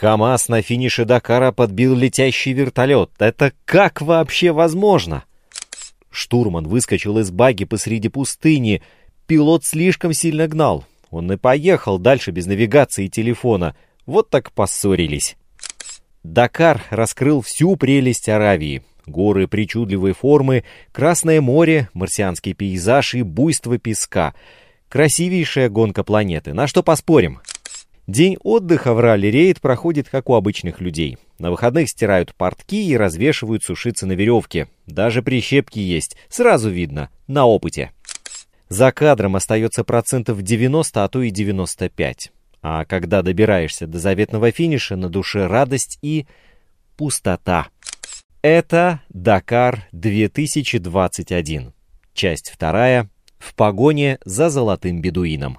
КамАЗ на финише Дакара подбил летящий вертолет. Это как вообще возможно? Штурман выскочил из багги посреди пустыни. Пилот слишком сильно гнал. Он и поехал дальше без навигации и телефона. Вот так поссорились. Дакар раскрыл всю прелесть Аравии. Горы причудливой формы, Красное море, марсианский пейзаж и буйство песка. Красивейшая гонка планеты. На что поспорим? День отдыха в ралли-рейд проходит, как у обычных людей. На выходных стирают портки и развешивают сушиться на веревке. Даже прищепки есть. Сразу видно. На опыте. За кадром остается процентов 90, а то и 95. А когда добираешься до заветного финиша, на душе радость и пустота. Это Дакар 2021. Часть 2. В погоне за золотым бедуином.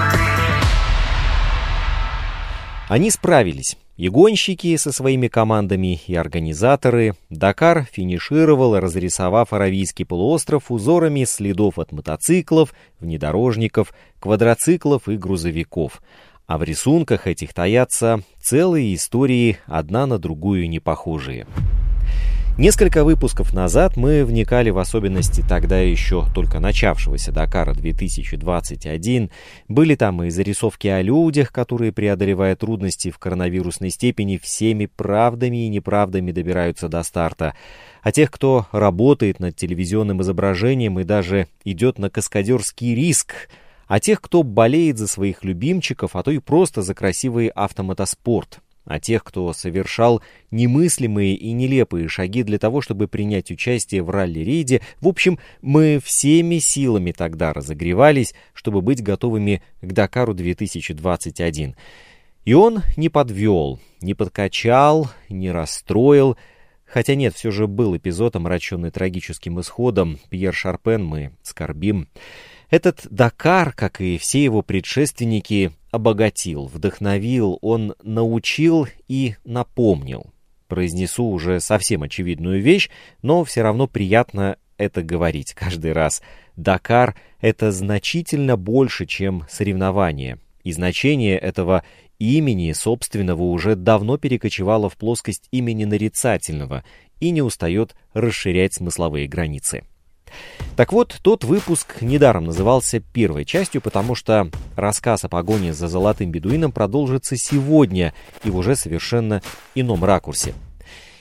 Они справились. И гонщики со своими командами, и организаторы. Дакар финишировал, разрисовав Аравийский полуостров узорами следов от мотоциклов, внедорожников, квадроциклов и грузовиков. А в рисунках этих таятся целые истории, одна на другую не похожие. Несколько выпусков назад мы вникали в особенности тогда еще только начавшегося Дакара 2021. Были там и зарисовки о людях, которые, преодолевая трудности в коронавирусной степени, всеми правдами и неправдами добираются до старта. О тех, кто работает над телевизионным изображением и даже идет на каскадерский риск. О тех, кто болеет за своих любимчиков, а то и просто за красивый автомотоспорт. О тех, кто совершал немыслимые и нелепые шаги для того, чтобы принять участие в ралли-рейде. В общем, мы всеми силами тогда разогревались, чтобы быть готовыми к Дакару 2021. И он не подвел, не подкачал, не расстроил. Хотя нет, все же был эпизод, омраченный трагическим исходом. Пьер Шарпен, мы скорбим. Этот Дакар, как и все его предшественники, обогатил, вдохновил, он научил и напомнил. Произнесу уже совсем очевидную вещь, но все равно приятно это говорить каждый раз. Дакар — это значительно больше, чем соревнование. И значение этого имени собственного уже давно перекочевало в плоскость имени нарицательного и не устает расширять смысловые границы. Так вот, тот выпуск недаром назывался первой частью, потому что рассказ о погоне за золотым бедуином продолжится сегодня и в уже совершенно ином ракурсе.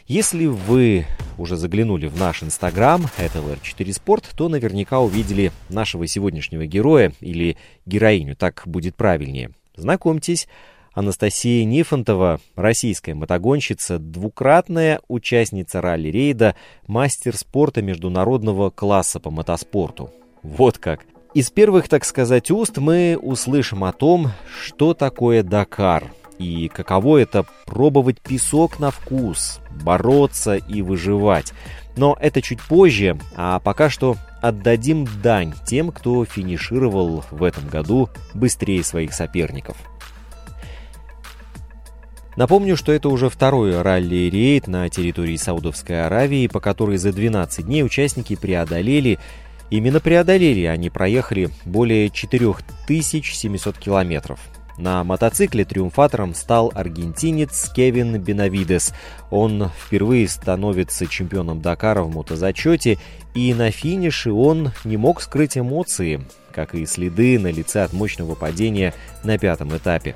Если вы уже заглянули в наш инстаграм, это LR4 Sport, то наверняка увидели нашего сегодняшнего героя или героиню, так будет правильнее. Знакомьтесь, Анастасия Нифонтова, российская мотогонщица, двукратная участница ралли-рейда, мастер спорта международного класса по мотоспорту. Вот как! Из первых, так сказать, уст мы услышим о том, что такое Дакар и каково это пробовать песок на вкус, бороться и выживать. Но это чуть позже, а пока что отдадим дань тем, кто финишировал в этом году быстрее своих соперников. Напомню, что это уже второй ралли-рейд на территории Саудовской Аравии, по которой за 12 дней участники преодолели, они проехали более 4700 километров. На мотоцикле триумфатором стал аргентинец Кевин Бенавидес. Он впервые становится чемпионом Дакара в мотозачете, и на финише он не мог скрыть эмоции, как и следы на лице от мощного падения на пятом этапе.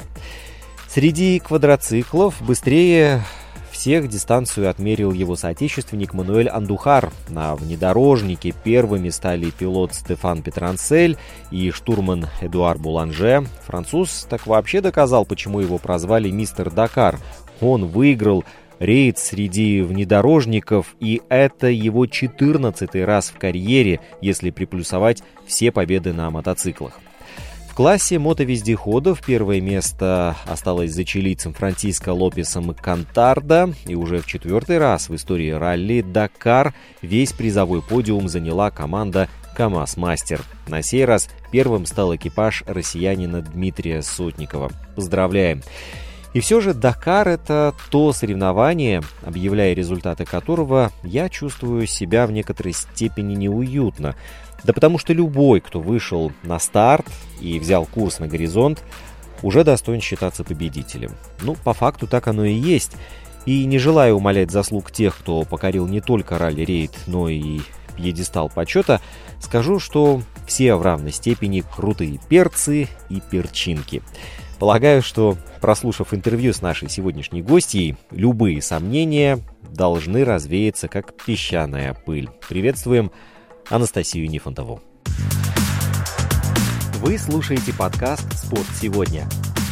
Среди квадроциклов быстрее всех дистанцию отмерил его соотечественник Мануэль Андухар. На внедорожнике первыми стали пилот Стефан Петрансель и штурман Эдуард Буланже. Француз так вообще доказал, почему его прозвали «Мистер Дакар». Он выиграл рейд среди внедорожников, и это его 14-й раз в карьере, если приплюсовать все победы на мотоциклах. В В классе мотовездеходов первое место осталось за чилийцем Франциско Лопесом и Кантардо. И уже в четвертый раз в истории ралли «Дакар» весь призовой подиум заняла команда «КамАЗ-Мастер». На сей раз первым стал экипаж россиянина Дмитрия Сотникова. Поздравляем! И все же «Дакар» — это то соревнование, объявляя результаты которого, я чувствую себя в некоторой степени неуютно. Да потому что любой, кто вышел на старт и взял курс на горизонт, уже достоин считаться победителем. Ну, по факту так оно и есть. И не желаю умалять заслуг тех, кто покорил не только ралли-рейд, но и пьедестал почета, скажу, что все в равной степени крутые перцы и перчинки. Полагаю, что, прослушав интервью с нашей сегодняшней гостьей, любые сомнения должны развеяться, как песчаная пыль. Приветствуем Анастасию Нифонтову. Вы слушаете подкаст «Спорт сегодня».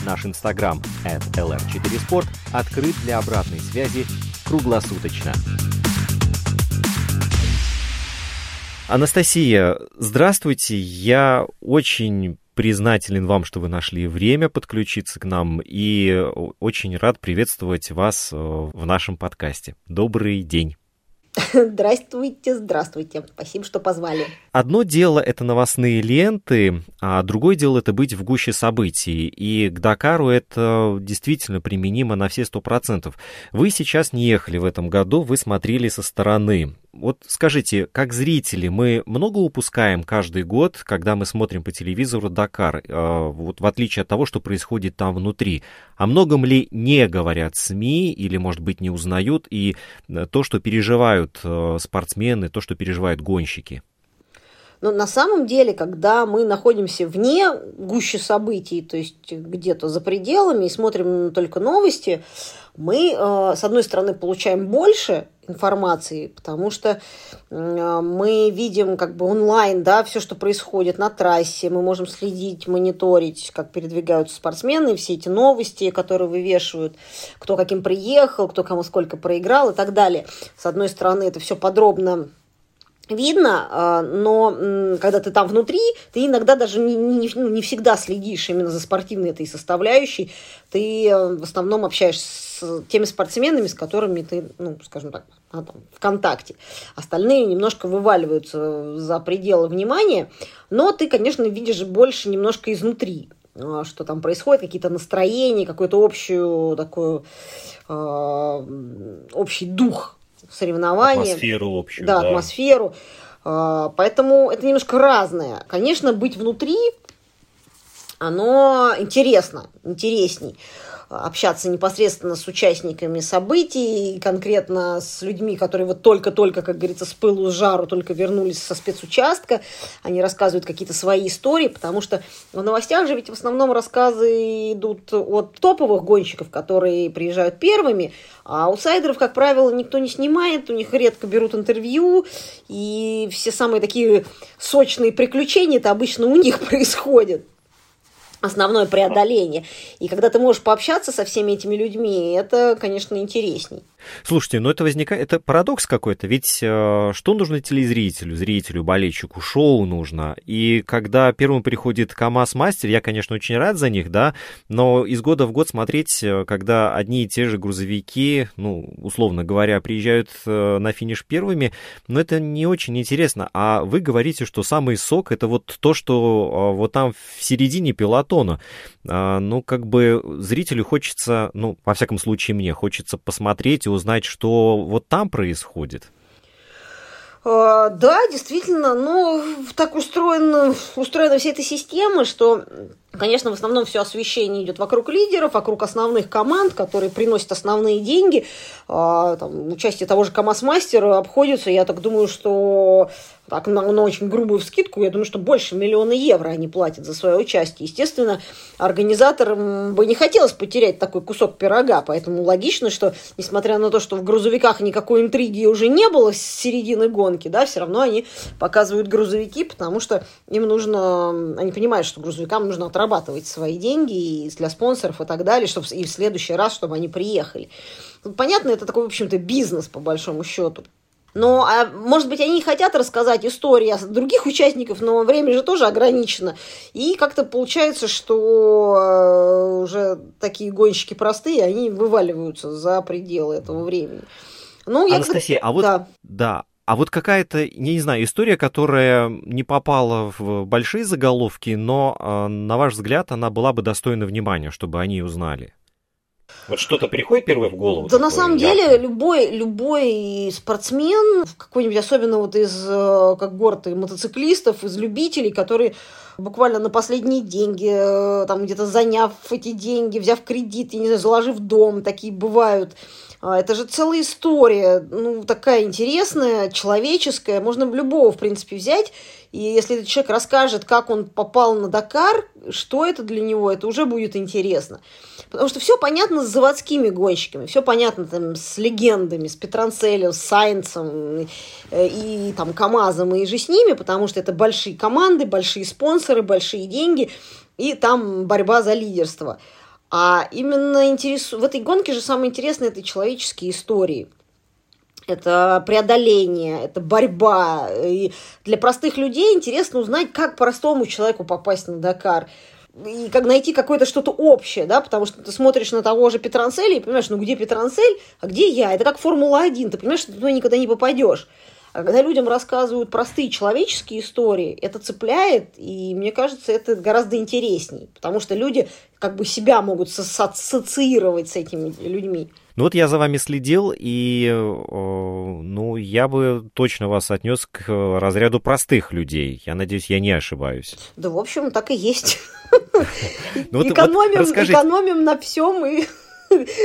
Наш инстаграм @LR4 Sport открыт для обратной связи круглосуточно. Анастасия, здравствуйте. Я очень признателен вам, что вы нашли время подключиться к нам, и очень рад приветствовать вас в нашем подкасте. Добрый день. Здравствуйте, здравствуйте. Спасибо, что позвали. Одно дело — это новостные ленты, а другое дело — это быть в гуще событий. И к «Дакару» это действительно применимо на все 100%. Вы сейчас не ехали в этом году, вы смотрели со стороны. Вот скажите, как зрители, мы много упускаем каждый год, когда мы смотрим по телевизору «Дакар», вот в отличие от того, что происходит там внутри? О многом ли не говорят СМИ или, может быть, не узнают, и то, что переживают спортсмены, то, что переживают гонщики? Но на самом деле, когда мы находимся вне гуще событий, то есть где-то за пределами, и смотрим только новости, мы, с одной стороны, получаем больше информации, потому что мы видим как бы онлайн, да, все, что происходит на трассе, мы можем следить, мониторить, как передвигаются спортсмены, все эти новости, которые вывешивают, кто каким приехал, кто кому сколько проиграл и так далее. С одной стороны, это все подробно видно, но когда ты там внутри, ты иногда даже не всегда следишь именно за спортивной этой составляющей. Ты в основном общаешься с теми спортсменами, с которыми ты, ну, скажем так, в контакте. Остальные немножко вываливаются за пределы внимания, но ты, конечно, видишь больше немножко изнутри, что там происходит, какие-то настроения, какой-то общий дух соревнования. Атмосферу общую. Да, атмосферу. Поэтому это немножко разное. Конечно, быть внутри, оно интересно, интересней. Общаться непосредственно с участниками событий, конкретно с людьми, которые вот только-только, как говорится, с пылу, с жару, только вернулись со спецучастка. Они рассказывают какие-то свои истории, потому что в новостях же ведь в основном рассказы идут от топовых гонщиков, которые приезжают первыми, а аутсайдеров, как правило, никто не снимает, у них редко берут интервью, и все самые такие сочные приключения, это обычно у них происходит. Основное преодоление. И когда ты можешь пообщаться со всеми этими людьми, это, конечно, интересней. Слушайте, но это возникает, это парадокс какой-то, ведь что нужно телезрителю, зрителю, болельщику? Шоу нужно. И когда первым приходит КамАЗ-Мастер, я, конечно, очень рад за них, да, но из года в год смотреть, когда одни и те же грузовики, ну, условно говоря, приезжают на финиш первыми, но это не очень интересно. А вы говорите, что самый сок — это вот то, что вот там в середине пелотона. Ну, как бы зрителю хочется, ну, во всяком случае мне, хочется посмотреть, узнать, что вот там происходит. Да, действительно, но так устроена вся эта система, что, конечно, в основном все освещение идет вокруг лидеров, вокруг основных команд, которые приносят основные деньги. Там, участие того же КамАЗ-Мастера обходится, я так думаю, что так, на очень грубую вскидку, я думаю, что больше €1 миллиона они платят за свое участие. Естественно, организаторам бы не хотелось потерять такой кусок пирога, поэтому логично, что, несмотря на то, что в грузовиках никакой интриги уже не было с середины гонки, да, все равно они показывают грузовики, потому что им нужно, они понимают, что грузовикам нужно отрабатывать свои деньги и для спонсоров и так далее, чтобы и в следующий раз, чтобы они приехали. Понятно, это такой, в общем-то, бизнес, по большому счету. Ну, а может быть, они не хотят рассказать истории других участников, но время же тоже ограничено. И как-то получается, что уже такие гонщики простые, они вываливаются за пределы этого времени. Ну, Анастасия, а вот... Да. Да. А вот какая-то, я не знаю, история, которая не попала в большие заголовки, но, на ваш взгляд, она была бы достойна внимания, чтобы они ее узнали. Вот что-то приходит первое в голову? Да, такое, на самом деле, любой спортсмен, какой-нибудь, особенно вот из как горты мотоциклистов, из любителей, которые буквально на последние деньги, там где-то заняв эти деньги, взяв кредит, я не знаю, заложив дом, такие бывают. Это же целая история, ну, такая интересная, человеческая. Можно любого, в принципе, взять. И если этот человек расскажет, как он попал на Дакар, что это для него, это уже будет интересно. Потому что все понятно с заводскими гонщиками, все понятно там, с легендами, с Петранселем, с Сайнцем и там, КамАЗом, и же с ними, потому что это большие команды, большие спонсоры, большие деньги, и там борьба за лидерство. А именно в этой гонке же самое интересное – это человеческие истории. Это преодоление, это борьба. И для простых людей интересно узнать, как простому человеку попасть на Дакар. И как найти какое-то что-то общее, да, потому что ты смотришь на того же Петранселя и понимаешь, ну где Петрансель, а где я? Это как Формула-1, ты понимаешь, что ты туда никогда не попадешь. А когда людям рассказывают простые человеческие истории, это цепляет, и мне кажется, это гораздо интересней, потому что люди как бы себя могут ассоциировать с этими людьми. Ну вот я за вами следил, и ну, я бы точно вас отнес к разряду простых людей. Я надеюсь, я не ошибаюсь. Да, в общем, так и есть. Экономим на всем и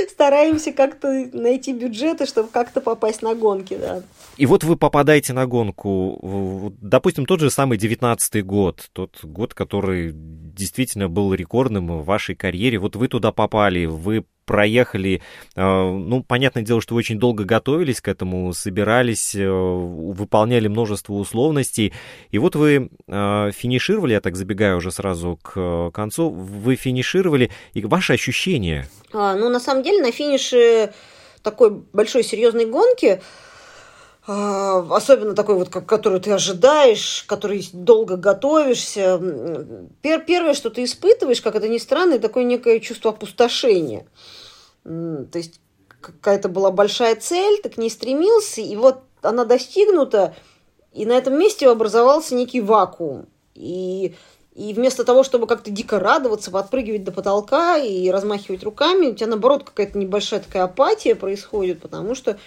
стараемся как-то найти бюджеты, чтобы как-то попасть на гонки, да. И вот вы попадаете на гонку, допустим, тот же самый 19-й год, тот год, который действительно был рекордным в вашей карьере. Вот вы туда попали, вы проехали, ну, понятное дело, что вы очень долго готовились к этому, собирались, выполняли множество условностей, и вот вы финишировали, я так забегаю уже сразу к концу, вы финишировали, и ваши ощущения? Ну, на самом деле, на финише такой большой серьезной гонки, особенно такой вот, который ты ожидаешь, который долго готовишься. Первое, что ты испытываешь, как это ни странно, такое некое чувство опустошения. То есть какая-то была большая цель, ты к ней стремился, и вот она достигнута, и на этом месте образовался некий вакуум. И вместо того, чтобы как-то дико радоваться, подпрыгивать до потолка и размахивать руками, у тебя, наоборот, какая-то небольшая такая апатия происходит, потому что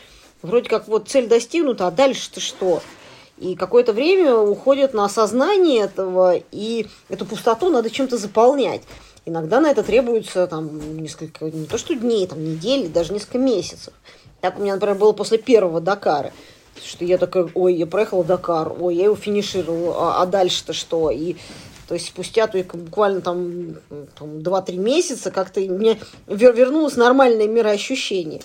вроде как вот цель достигнута, а дальше-то что? И какое-то время уходит на осознание этого, и эту пустоту надо чем-то заполнять. Иногда на это требуется там несколько, не то что дней, там недели, даже несколько месяцев. Так у меня, например, было после первого Дакара, что я такая, ой, я проехала Дакар, ой, я его финишировала, а дальше-то что? И то есть спустя только буквально там 2-3 месяца как-то мне вернулось нормальное мироощущение.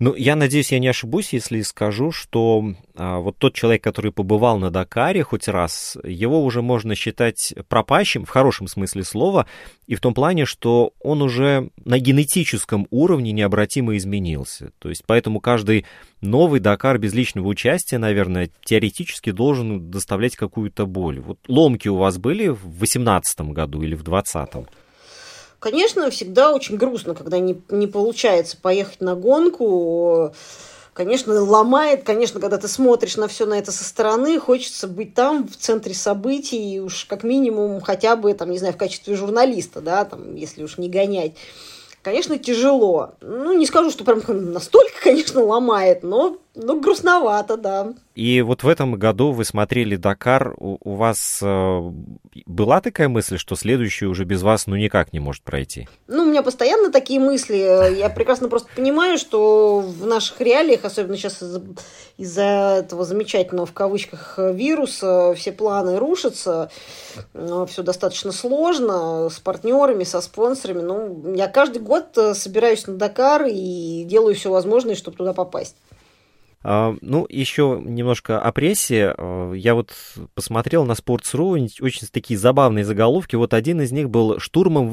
Ну, я надеюсь, я не ошибусь, если скажу, что вот тот человек, который побывал на Дакаре хоть раз, его уже можно считать пропащим, в хорошем смысле слова, и в том плане, что он уже на генетическом уровне необратимо изменился. То есть, поэтому каждый новый Дакар без личного участия, наверное, теоретически должен доставлять какую-то боль. Вот ломки у вас были в 2018 году или в 2020? Конечно, всегда очень грустно, когда не получается поехать на гонку. Конечно, ломает. Конечно, когда ты смотришь на все на это со стороны, хочется быть там, в центре событий, и уж как минимум хотя бы, там, не знаю, в качестве журналиста, да, там, если уж не гонять. Конечно, тяжело. Ну, не скажу, что прям настолько, конечно, ломает, но грустновато, да. И вот в этом году вы смотрели Дакар. У вас была такая мысль, что следующий уже без вас ну никак не может пройти? Ну, у меня постоянно такие мысли. Я прекрасно просто понимаю, что в наших реалиях, особенно сейчас из-за этого замечательного в кавычках вируса, все планы рушатся. Все достаточно сложно с партнерами, со спонсорами. Ну, я каждый год собираюсь на Дакар и делаю все возможное, чтобы туда попасть. Ну, еще немножко о прессе. Я вот посмотрел на Sports.ru, очень такие забавные заголовки. Вот один из них был: «Штурман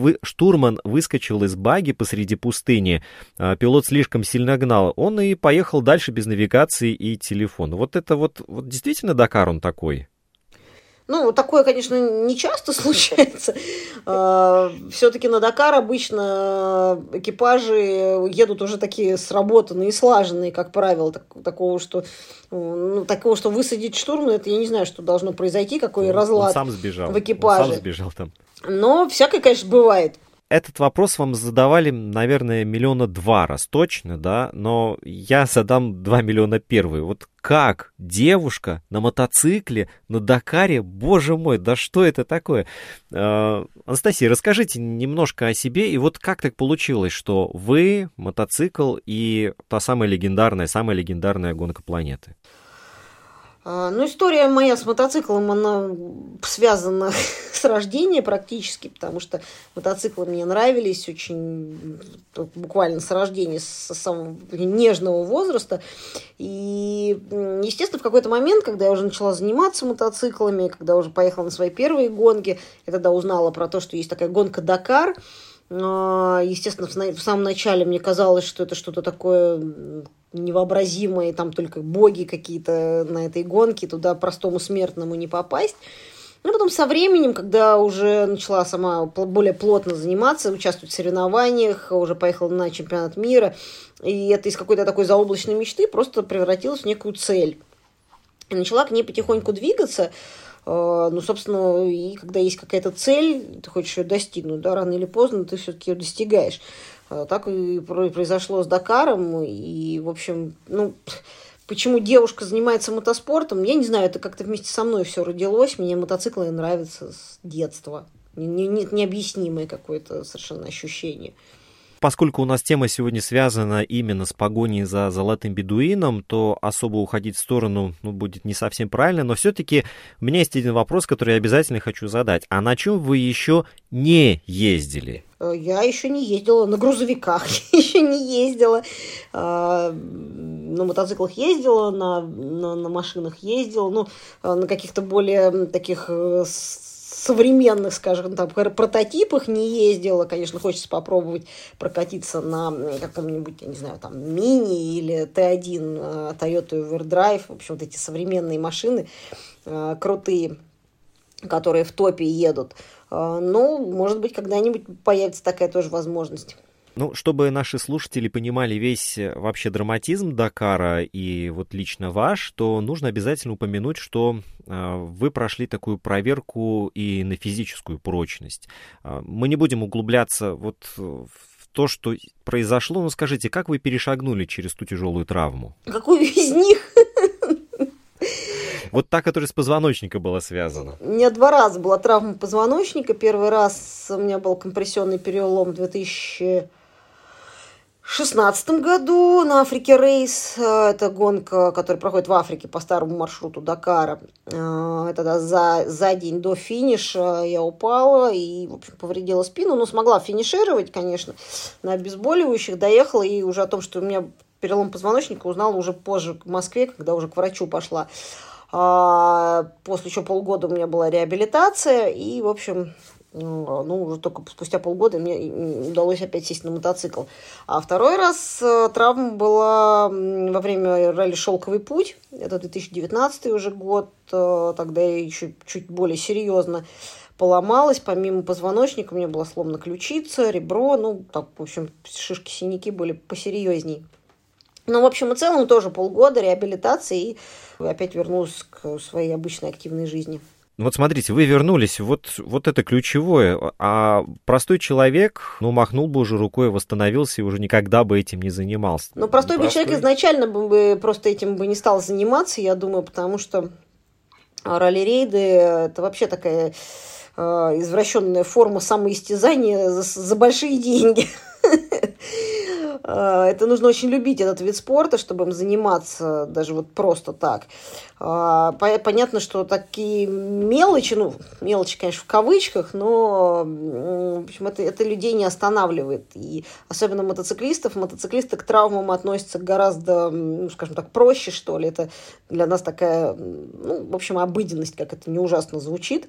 выскочил из багги посреди пустыни. Пилот слишком сильно гнал. Он и поехал дальше без навигации и телефона». Вот это вот действительно Дакар он такой? Ну, такое, конечно, не часто случается. Все-таки на Дакар обычно экипажи едут уже такие сработанные, слаженные, как правило. Такого, что высадить штурмана, это я не знаю, что должно произойти, какой разлад в экипаже. Он сам сбежал там. Но всякое, конечно, бывает. Этот вопрос вам задавали, наверное, 2 миллиона раз точно, да, но я задам 2 миллиона первые. Вот как девушка на мотоцикле, на Дакаре, боже мой, да что это такое? Анастасия, расскажите немножко о себе, и вот как так получилось, что вы, мотоцикл и та самая легендарная гонка планеты? Ну, история моя с мотоциклом, она связана с рождения практически, потому что мотоциклы мне нравились очень, буквально с рождения, с самого нежного возраста. И, естественно, в какой-то момент, когда я уже начала заниматься мотоциклами, когда уже поехала на свои первые гонки, я тогда узнала про то, что есть такая гонка «Дакар». Естественно, в самом начале мне казалось, что это что-то такое невообразимое, там только боги какие-то на этой гонке, туда простому смертному не попасть. Но потом со временем, когда уже начала сама более плотно заниматься, участвовать в соревнованиях, уже поехала на чемпионат мира, и это из какой-то такой заоблачной мечты просто превратилось в некую цель. И начала к ней потихоньку двигаться. Ну, собственно, и когда есть какая-то цель, ты хочешь ее достигнуть, да, рано или поздно ты все-таки ее достигаешь. Так и произошло с Дакаром, и, в общем, ну, почему девушка занимается мотоспортом, я не знаю, это как-то вместе со мной все родилось, мне мотоциклы нравятся с детства, необъяснимое какое-то совершенно ощущение. Поскольку у нас тема сегодня связана именно с погоней за золотым бедуином, то особо уходить в сторону будет не совсем правильно, но все-таки у меня есть один вопрос, который я обязательно хочу задать. А на чем вы еще не ездили? Я еще не ездила на грузовиках, еще не ездила, на мотоциклах ездила, на машинах ездила, на каких-то более таких... современных, скажем так, прототипах не ездила. Конечно, хочется попробовать прокатиться на каком-нибудь, я не знаю, там, Мини или Т1, Toyota Overdrive. В общем, вот эти современные машины крутые, которые в топе едут. Ну, может быть, когда-нибудь появится такая тоже возможность. Ну, чтобы наши слушатели понимали весь вообще драматизм Дакара и вот лично ваш, то нужно обязательно упомянуть, что вы прошли такую проверку и на физическую прочность. Мы не будем углубляться вот в то, что произошло, но скажите, как вы перешагнули через ту тяжелую травму? Какую из них? Вот та, которая с позвоночника была связана. У меня 2 раза была травма позвоночника. Первый раз у меня был компрессионный перелом в 2016 году на Африке рейс. Это гонка, которая проходит в Африке по старому маршруту Дакара. Это за день до финиша я упала и, в общем, повредила спину. Но смогла финишировать, конечно, на обезболивающих. Доехала, и уже о том, что у меня перелом позвоночника, узнала уже позже в Москве, когда уже к врачу пошла. После еще полгода у меня была реабилитация. И, в общем... уже только спустя полгода мне удалось опять сесть на мотоцикл. А второй раз травма была во время ралли «Шелковый путь». Это 2019 уже год. Тогда я еще чуть более серьезно поломалась. Помимо позвоночника у меня была сломана ключица, ребро. В общем, шишки, синяки были посерьезней. В общем и целом, тоже полгода реабилитации. И опять вернулась к своей обычной активной жизни. Вот смотрите, вы вернулись, вот это ключевое, а простой человек, махнул бы уже рукой, восстановился и уже никогда бы этим не занимался. Простой человек изначально бы просто этим бы не стал заниматься, я думаю, потому что ралли-рейды – это вообще такая извращенная форма самоистязания за большие деньги. Это нужно очень любить этот вид спорта, чтобы им заниматься даже вот просто так. Понятно, что такие мелочи, ну, мелочи, конечно, в кавычках, но, в общем, это людей не останавливает. И особенно мотоциклистов. Мотоциклисты к травмам относятся гораздо, ну, скажем так, проще, что ли. Это для нас такая, ну, в общем, обыденность, как это не ужасно звучит.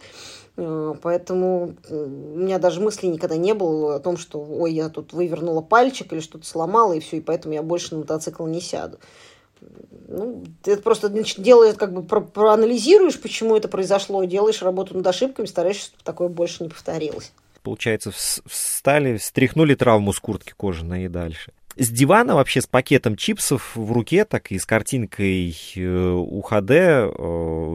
Поэтому у меня даже мысли никогда не было о том, что, ой, я тут вывернула пальчик или что-то сломала, и все, и поэтому я больше на мотоцикл не сяду. Ну, это просто делаешь, как бы проанализируешь, почему это произошло, делаешь работу над ошибками, стараешься, чтобы такое больше не повторилось. Получается, встали, стряхнули травму с куртки кожаной и дальше. С дивана вообще, с пакетом чипсов в руке, так и с картинкой УХД,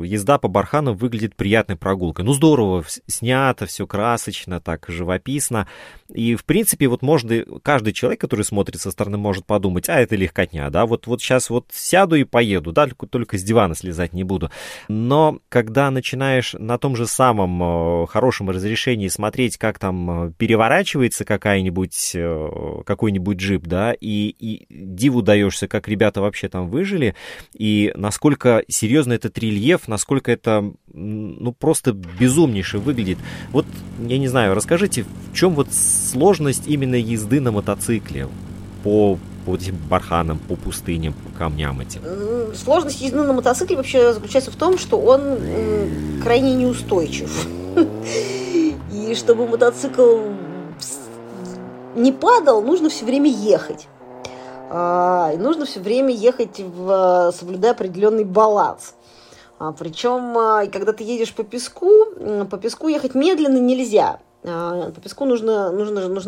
езда по барханам выглядит приятной прогулкой. Ну, здорово, снято, все красочно, так живописно. И, в принципе, вот можно, каждый человек, который смотрит со стороны, может подумать, а это легкотня, да, вот сейчас вот сяду и поеду, да, только с дивана слезать не буду. Но когда начинаешь на том же самом хорошем разрешении смотреть, как там переворачивается какой-нибудь джип, да, и диву даешься, как ребята вообще там выжили, и насколько серьезно этот рельеф, насколько это, ну, просто безумнейше выглядит. Вот, я не знаю, расскажите, в чем вот сложность именно езды на мотоцикле по этим барханам, по пустыням, по камням этим? Сложность езды на мотоцикле вообще заключается в том, что он крайне неустойчив. И чтобы мотоцикл не падал, нужно все время ехать. И нужно все время ехать, соблюдая определенный баланс. Причем, когда ты едешь по песку ехать медленно нельзя. По песку нужна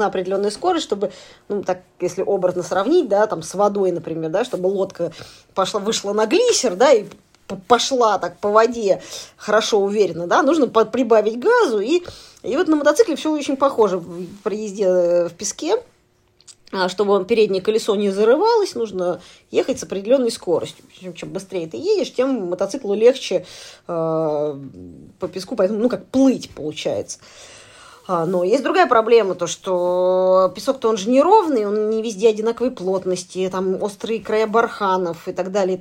определенная скорость, чтобы, ну, так, если образно сравнить, да, там, с водой, например, да, чтобы лодка вышла на глиссер, да, и пошла так по воде хорошо, уверенно, да, нужно прибавить газу. И вот на мотоцикле все очень похоже при езде в песке. Чтобы переднее колесо не зарывалось, нужно ехать с определенной скоростью. Чем быстрее ты едешь, тем мотоциклу легче по песку, поэтому, ну, как плыть получается. Но есть другая проблема, то что песок-то он же неровный, он не везде одинаковой плотности, там острые края барханов и так далее,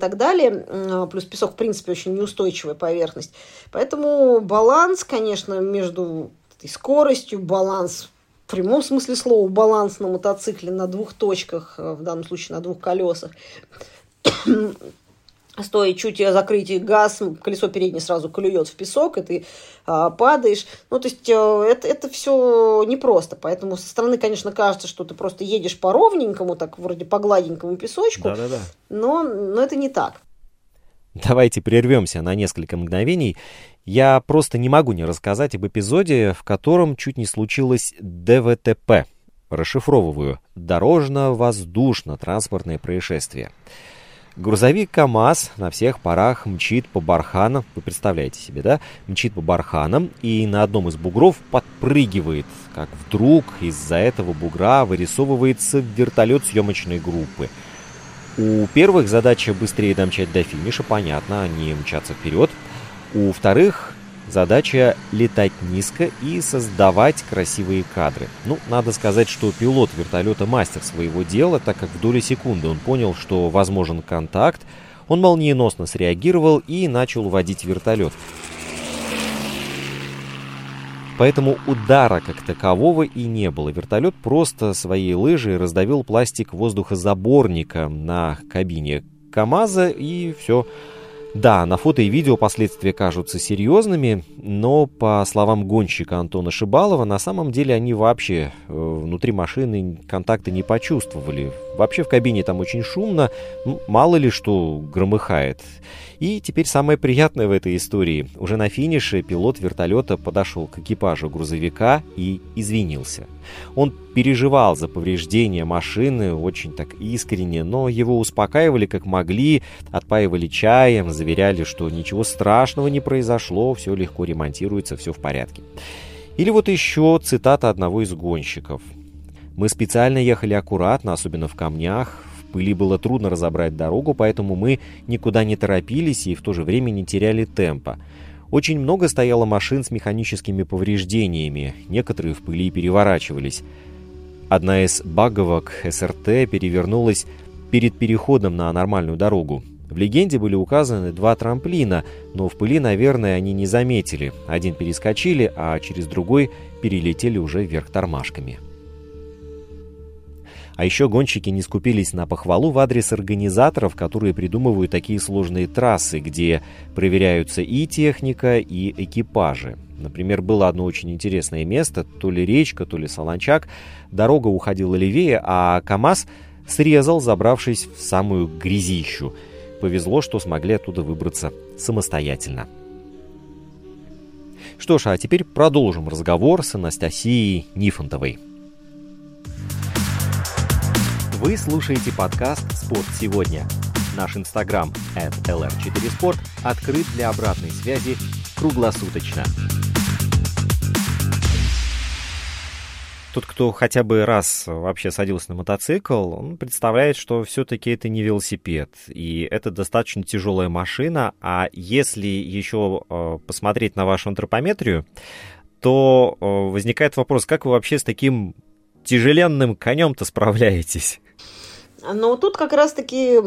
плюс песок в принципе очень неустойчивая поверхность, поэтому баланс, конечно, между этой скоростью, баланс в прямом смысле слова, баланс на мотоцикле на двух точках, в данном случае на двух колесах. Стоит чуть закрыть газ, колесо переднее сразу клюет в песок, и ты падаешь. Ну, то есть, это все непросто. Поэтому со стороны, конечно, кажется, что ты просто едешь по ровненькому, так вроде по гладенькому песочку. Да-да-да. Но это не так. Давайте прервемся на несколько мгновений. Я просто не могу не рассказать об эпизоде, в котором чуть не случилось ДВТП. Расшифровываю. Дорожно-воздушно-транспортное происшествие. Грузовик КамАЗ на всех парах мчит по барханам, вы представляете себе, да? Мчит по барханам и на одном из бугров подпрыгивает, как вдруг из-за этого бугра вырисовывается вертолет съемочной группы. У первых задача быстрее домчать до финиша, понятно, они мчатся вперед. У вторых задача летать низко и создавать красивые кадры. Ну, надо сказать, что пилот вертолета мастер своего дела, так как в долю секунды он понял, что возможен контакт. Он молниеносно среагировал и начал водить вертолет. Поэтому удара как такового и не было. Вертолет просто своей лыжей раздавил пластик воздухозаборника на кабине КамАЗа, и все. Да, на фото и видео последствия кажутся серьезными, но, по словам гонщика Антона Шибалова, на самом деле они вообще внутри машины контакта не почувствовали. Вообще в кабине там очень шумно, ну, мало ли что громыхает. И теперь самое приятное в этой истории. Уже на финише пилот вертолета подошел к экипажу грузовика и извинился. Он переживал за повреждения машины очень так искренне, но его успокаивали как могли, отпаивали чаем, заверяли, что ничего страшного не произошло, все легко ремонтируется, все в порядке. Или вот еще цитата одного из гонщиков. «Мы специально ехали аккуратно, особенно в камнях. В пыли было трудно разобрать дорогу, поэтому мы никуда не торопились и в то же время не теряли темпа. Очень много стояло машин с механическими повреждениями, некоторые в пыли переворачивались. Одна из баговок СРТ перевернулась перед переходом на нормальную дорогу. В легенде были указаны 2 трамплина, но в пыли, наверное, они не заметили. Один перескочили, а через другой перелетели уже вверх тормашками. А еще гонщики не скупились на похвалу в адрес организаторов, которые придумывают такие сложные трассы, где проверяются и техника, и экипажи. Например, было одно очень интересное место, то ли речка, то ли солончак. Дорога уходила левее, а КамАЗ срезал, забравшись в самую грязищу. Повезло, что смогли оттуда выбраться самостоятельно. Что ж, а теперь продолжим разговор с Анастасией Нифонтовой. Вы слушаете подкаст «Спорт сегодня». Наш инстаграм @LR4 Sport открыт для обратной связи круглосуточно. Тот, кто хотя бы раз вообще садился на мотоцикл, он представляет, что все-таки это не велосипед. И это достаточно тяжелая машина. А если еще посмотреть на вашу антропометрию, то возникает вопрос, как вы вообще с таким тяжеленным конем-то справляетесь? Ну, тут как раз-таки...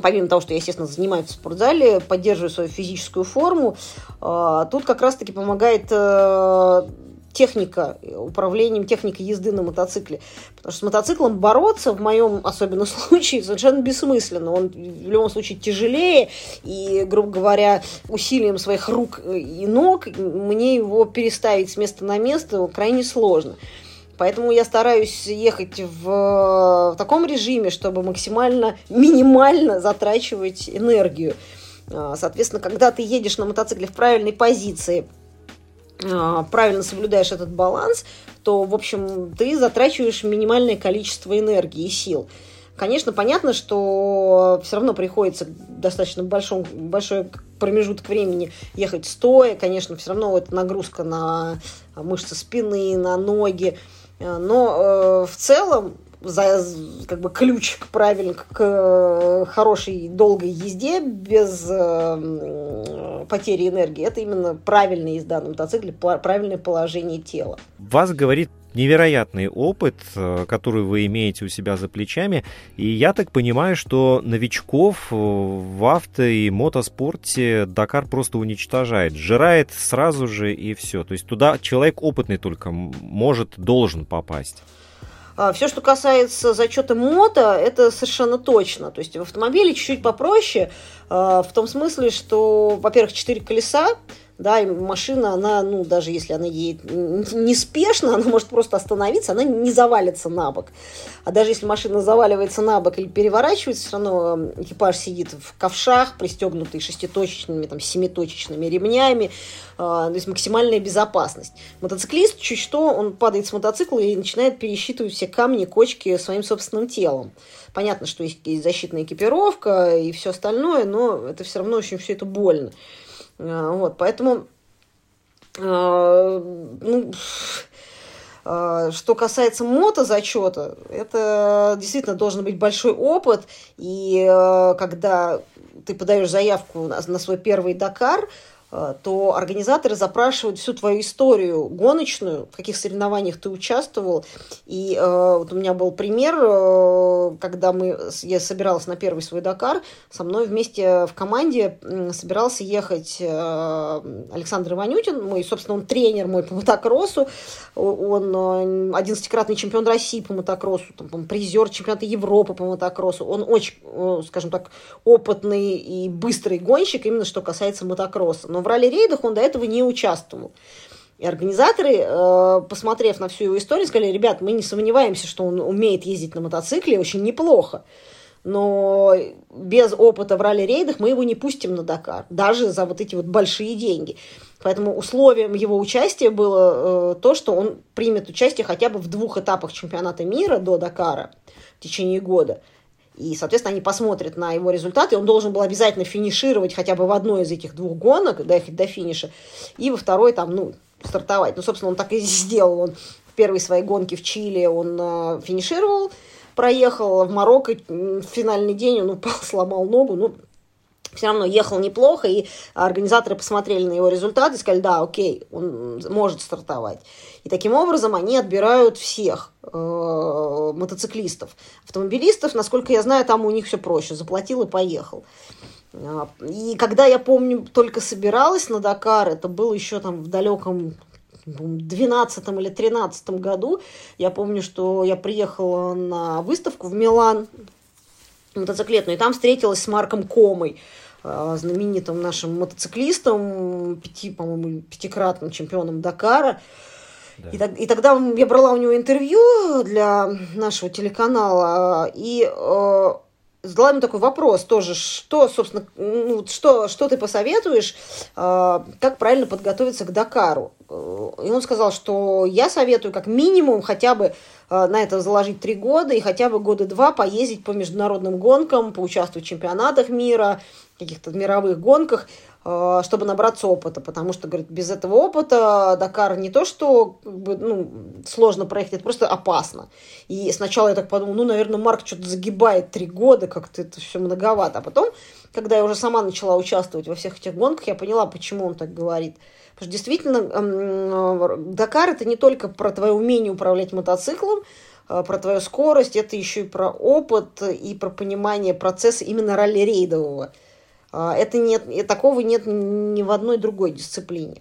помимо того, что я, естественно, занимаюсь в спортзале, поддерживаю свою физическую форму, тут как раз-таки помогает техника управлением, техника езды на мотоцикле. Потому что с мотоциклом бороться, в моем особенном случае, совершенно бессмысленно. Он в любом случае тяжелее, и, грубо говоря, усилием своих рук и ног мне его переставить с места на место крайне сложно. Поэтому я стараюсь ехать в таком режиме, чтобы максимально, минимально затрачивать энергию. Соответственно, когда ты едешь на мотоцикле в правильной позиции, правильно соблюдаешь этот баланс, то, в общем, ты затрачиваешь минимальное количество энергии и сил. Конечно, понятно, что все равно приходится достаточно большой промежуток времени ехать стоя. Конечно, все равно это нагрузка на мышцы спины, на ноги. Но в целом ключ к хорошей долгой езде без потери энергии — это именно правильная езда на мотоцикле, правильное положение тела. Вас говорит невероятный опыт, который вы имеете у себя за плечами. И я так понимаю, что новичков в авто и мотоспорте Дакар просто уничтожает. Жирает сразу же и все. То есть туда человек опытный только должен попасть. Все, что касается зачета мото, это совершенно точно. То есть в автомобиле чуть-чуть попроще, в том смысле, что, во-первых, 4 колеса, да, и машина, она, даже если она едет неспешно, она может просто остановиться, она не завалится на бок. А даже если машина заваливается на бок или переворачивается, все равно экипаж сидит в ковшах, пристегнутый 6-точечными, 7-точечными ремнями, то есть максимальная безопасность. Мотоциклист, чуть что, он падает с мотоцикла и начинает пересчитывать все камни, кочки своим собственным телом. Понятно, что есть защитная экипировка и все остальное, но это все равно очень все это больно. Вот, поэтому, что касается мотозачета, это действительно должен быть большой опыт, и когда ты подаешь заявку на свой первый Дакар, то организаторы запрашивают всю твою историю гоночную, в каких соревнованиях ты участвовал. И вот у меня был пример, когда я собиралась на первый свой Дакар, со мной вместе в команде собирался ехать Александр Иванютин, он тренер мой по мотокроссу, он 11-кратный чемпион России по мотокроссу, призер чемпионата Европы по мотокроссу, он очень, опытный и быстрый гонщик, именно что касается мотокросса. Но в ралли-рейдах он до этого не участвовал. И организаторы, посмотрев на всю его историю, сказали: ребят, мы не сомневаемся, что он умеет ездить на мотоцикле очень неплохо, но без опыта в ралли-рейдах мы его не пустим на Дакар, даже за вот эти вот большие деньги. Поэтому условием его участия было то, что он примет участие хотя бы в 2 этапах чемпионата мира до Дакара в течение года. И, соответственно, они посмотрят на его результаты. Он должен был обязательно финишировать хотя бы в одной из этих 2 гонок, доехать до финиша, и во второй стартовать. Собственно, он так и сделал. Он в первой своей гонке в Чили он финишировал, проехал в Марокко. В финальный день он упал, сломал ногу. все равно ехал неплохо, и организаторы посмотрели на его результаты и сказали, да, окей, он может стартовать. И таким образом они отбирают всех мотоциклистов. Автомобилистов, насколько я знаю, там у них все проще, заплатил и поехал. И когда, я помню, только собиралась на Дакар, это было еще там в далеком 12 или 13 году, я помню, что я приехала на выставку в Милан, мотоциклетную, и там встретилась с Марком Комой, знаменитым нашим мотоциклистом, пятикратным чемпионом Дакара. Да. И тогда я брала у него интервью для нашего телеканала и задала ему такой вопрос тоже, что, собственно, что ты посоветуешь, как правильно подготовиться к Дакару. И он сказал, что я советую как минимум хотя бы на это заложить 3 года и хотя бы года 2 поездить по международным гонкам, поучаствовать в чемпионатах мира, каких-то мировых гонках, чтобы набраться опыта, потому что, говорит, без этого опыта Дакар не то, что сложно проехать, это просто опасно. И сначала я так подумала, наверное, Марк что-то загибает 3 года, как-то это все многовато. А потом, когда я уже сама начала участвовать во всех этих гонках, я поняла, почему он так говорит. Потому что действительно Дакар – это не только про твое умение управлять мотоциклом, про твою скорость, это еще и про опыт и про понимание процесса именно ралли-рейдового. Такого нет ни в одной другой дисциплине.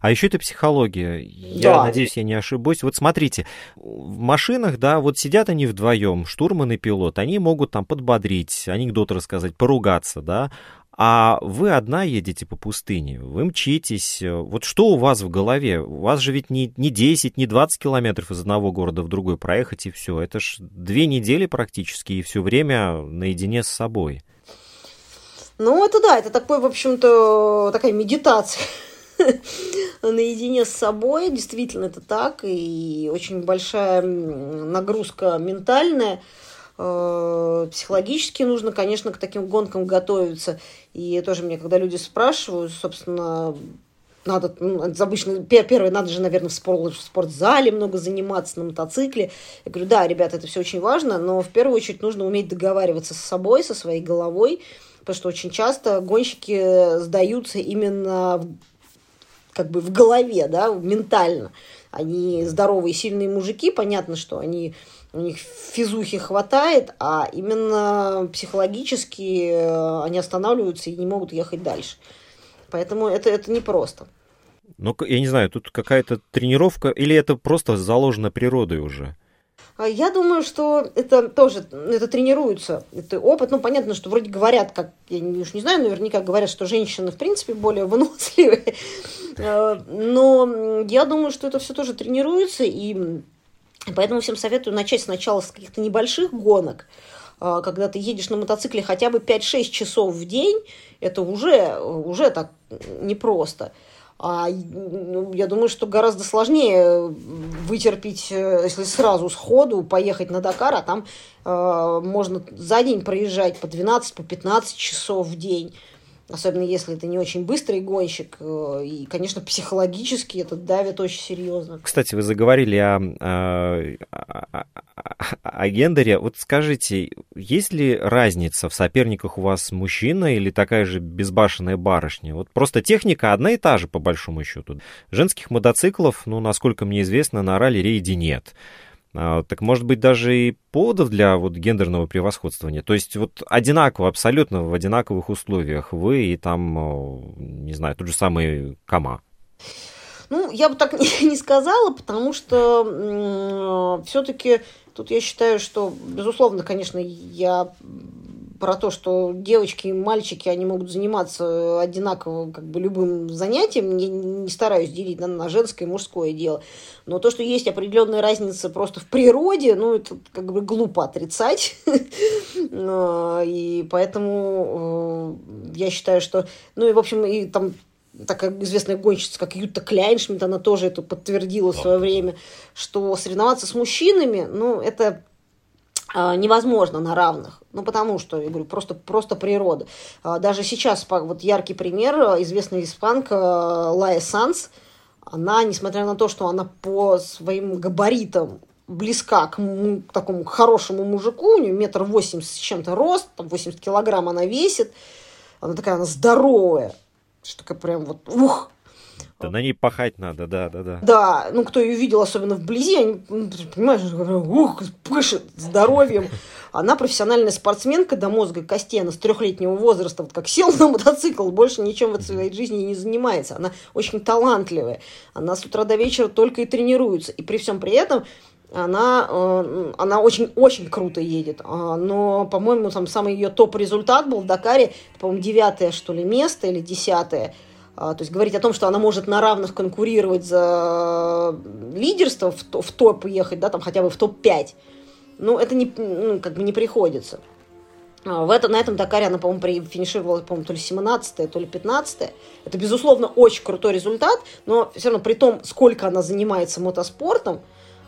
А еще это психология. Я надеюсь, я не ошибусь. Вот смотрите, в машинах, сидят они вдвоем, штурман и пилот, они могут там подбодрить, анекдот рассказать, поругаться, А вы одна едете по пустыне, вы мчитесь. Вот что у вас в голове? У вас же ведь не 10, не 20 километров из одного города в другой проехать, и все. Это ж 2 недели практически, и все время наедине с собой. Это такой, в общем-то, такая медитация наедине с собой. Действительно, это так, и очень большая нагрузка ментальная. Психологически нужно, конечно, к таким гонкам готовиться. И тоже мне, когда люди спрашивают, собственно, надо, обычно, первое, надо же, наверное, в спортзале много заниматься, на мотоцикле. Я говорю, да, ребята, это все очень важно, но в первую очередь нужно уметь договариваться с собой, со своей головой, потому что очень часто гонщики сдаются именно в голове, ментально. Они здоровые, сильные мужики, понятно, что у них физухи хватает, а именно психологически они останавливаются и не могут ехать дальше. Поэтому это непросто. Я не знаю, тут какая-то тренировка или это просто заложено природой уже? Я думаю, что это тоже тренируется, это опыт. Понятно, что вроде говорят, как я уж не знаю, наверняка говорят, что женщины в принципе более выносливые. Но я думаю, что это все тоже тренируется, и поэтому всем советую начать сначала с каких-то небольших гонок. Когда ты едешь на мотоцикле хотя бы 5-6 часов в день, это уже так непросто. Я думаю, что гораздо сложнее вытерпеть, если сразу сходу поехать на Дакар, а там можно за день проезжать по 12, по 15 часов в день, особенно если ты не очень быстрый гонщик, и, конечно, психологически это давит очень серьезно. Кстати, вы заговорили о гендере. Вот скажите, есть ли разница в соперниках у вас мужчина или такая же безбашенная барышня? Вот просто техника одна и та же, по большому счету. Женских мотоциклов, насколько мне известно, на ралли-рейде нет. Так, может быть, даже и поводов для гендерного превосходства нет? То есть одинаково, абсолютно в одинаковых условиях вы и там, не знаю, тот же самый Кома. Я бы так не сказала, потому что все-таки тут я считаю, что, безусловно, конечно, я про то, что девочки и мальчики, они могут заниматься одинаково любым занятием. Я не стараюсь делить на женское и мужское дело. Но то, что есть определенная разница просто в природе, это глупо отрицать. И поэтому я считаю, что... и, в общем, и там... такая известная гонщица, как Юта Кляйншмидт, она тоже это подтвердила в свое время, что соревноваться с мужчинами, это невозможно на равных. Потому что, я говорю, просто природа. Даже сейчас, яркий пример, известная испанка Лая Санс, она, несмотря на то, что она по своим габаритам близка к такому хорошему мужику, у нее 1,80 м с чем-то рост, 80 килограмм она весит, Она такая, она здоровая. Что такая прям вот, ух! Да на ней пахать надо, да. Да, ну кто ее видел, особенно вблизи, они, понимаешь, ух, пышет здоровьем. Она профессиональная спортсменка до мозга и костей, она с 3-летнего возраста, вот как села на мотоцикл, больше ничем в своей жизни не занимается. Она очень талантливая, она с утра до вечера только и тренируется. И при всем при этом она очень-очень круто едет. Но, по-моему, там самый ее топ-результат был в Дакаре, по-моему, 9-е, что ли, место или 10-е. То есть говорить о том, что она может на равных конкурировать за лидерство, в топ ехать, да, там хотя бы в топ-5, ну, это не, ну, как бы не приходится. На этом Дакаре она, по-моему, финишировала, по-моему, то ли 17-е, то ли 15-е. Это, безусловно, очень крутой результат, но все равно при том, сколько она занимается мотоспортом,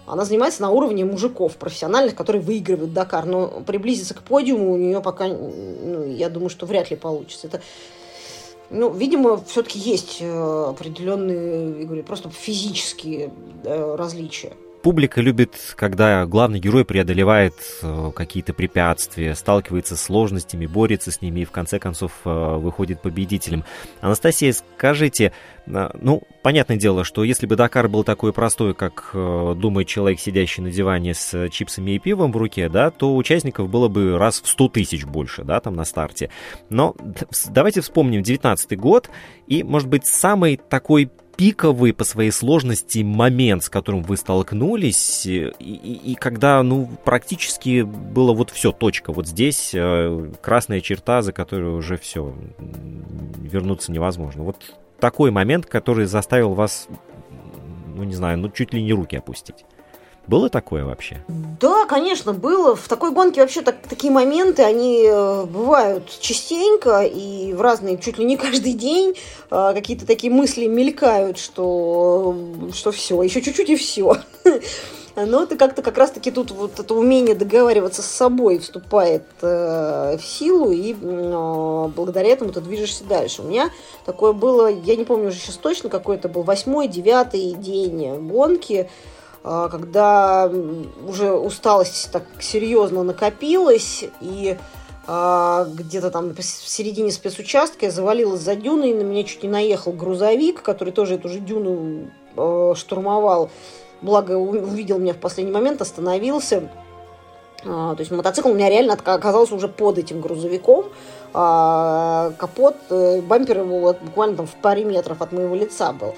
она занимается на уровне мужиков профессиональных, которые выигрывают Дакар, но приблизиться к подиуму у нее пока, ну, я думаю, что вряд ли получится. Это... Ну, видимо, все-таки есть определенные, я говорю, просто физические различия. Публика любит, когда главный герой преодолевает какие-то препятствия, сталкивается с сложностями, борется с ними и в конце концов выходит победителем. Анастасия, скажите, ну, понятное дело, что если бы Дакар был такой простой, как думает человек, сидящий на диване с чипсами и пивом в руке, да, то участников было бы раз в 100 тысяч больше, да, там на старте. Но давайте вспомним 19-й год и, может быть, самый такой пиковый по своей сложности момент, с которым вы столкнулись, и когда, ну, практически было вот все, точка, вот здесь красная черта, за которую уже все, вернуться невозможно. Вот такой момент, который заставил вас, ну, не знаю, ну, чуть ли не руки опустить. Было такое вообще? Да, конечно, было. В такой гонке вообще такие моменты, они бывают частенько и в разные, чуть ли не каждый день какие-то такие мысли мелькают, что все, еще чуть-чуть и все. Но это как-то как раз-таки тут вот это умение договариваться с собой вступает в силу, и благодаря этому ты движешься дальше. У меня такое было, я не помню уже сейчас точно, какой это был, 8-й, 9-й день гонки, когда уже усталость так серьезно накопилась, и где-то там в середине спецучастка я завалилась за дюной, и на меня чуть не наехал грузовик, который тоже эту же дюну штурмовал. Благо увидел меня в последний момент, остановился. То есть мотоцикл у меня реально оказался уже под этим грузовиком. Капот, бампер его буквально там в паре метров от моего лица был.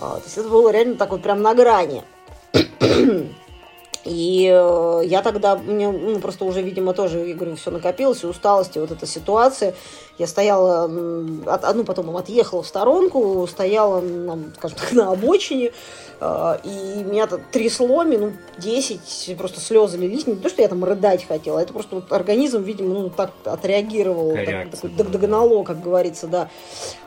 То есть это было реально такое прям на грани. И я тогда, мне, ну, просто уже, видимо, тоже, я говорю, все накопилось, и усталость, и вот эта ситуация. Я стояла, ну, потом отъехала в сторонку, стояла, скажем так, на обочине, и меня трясло минут 10, просто слезы лились. Не то, что я там рыдать хотела, это просто вот организм, видимо, ну, так отреагировал, так догнало, как говорится, да.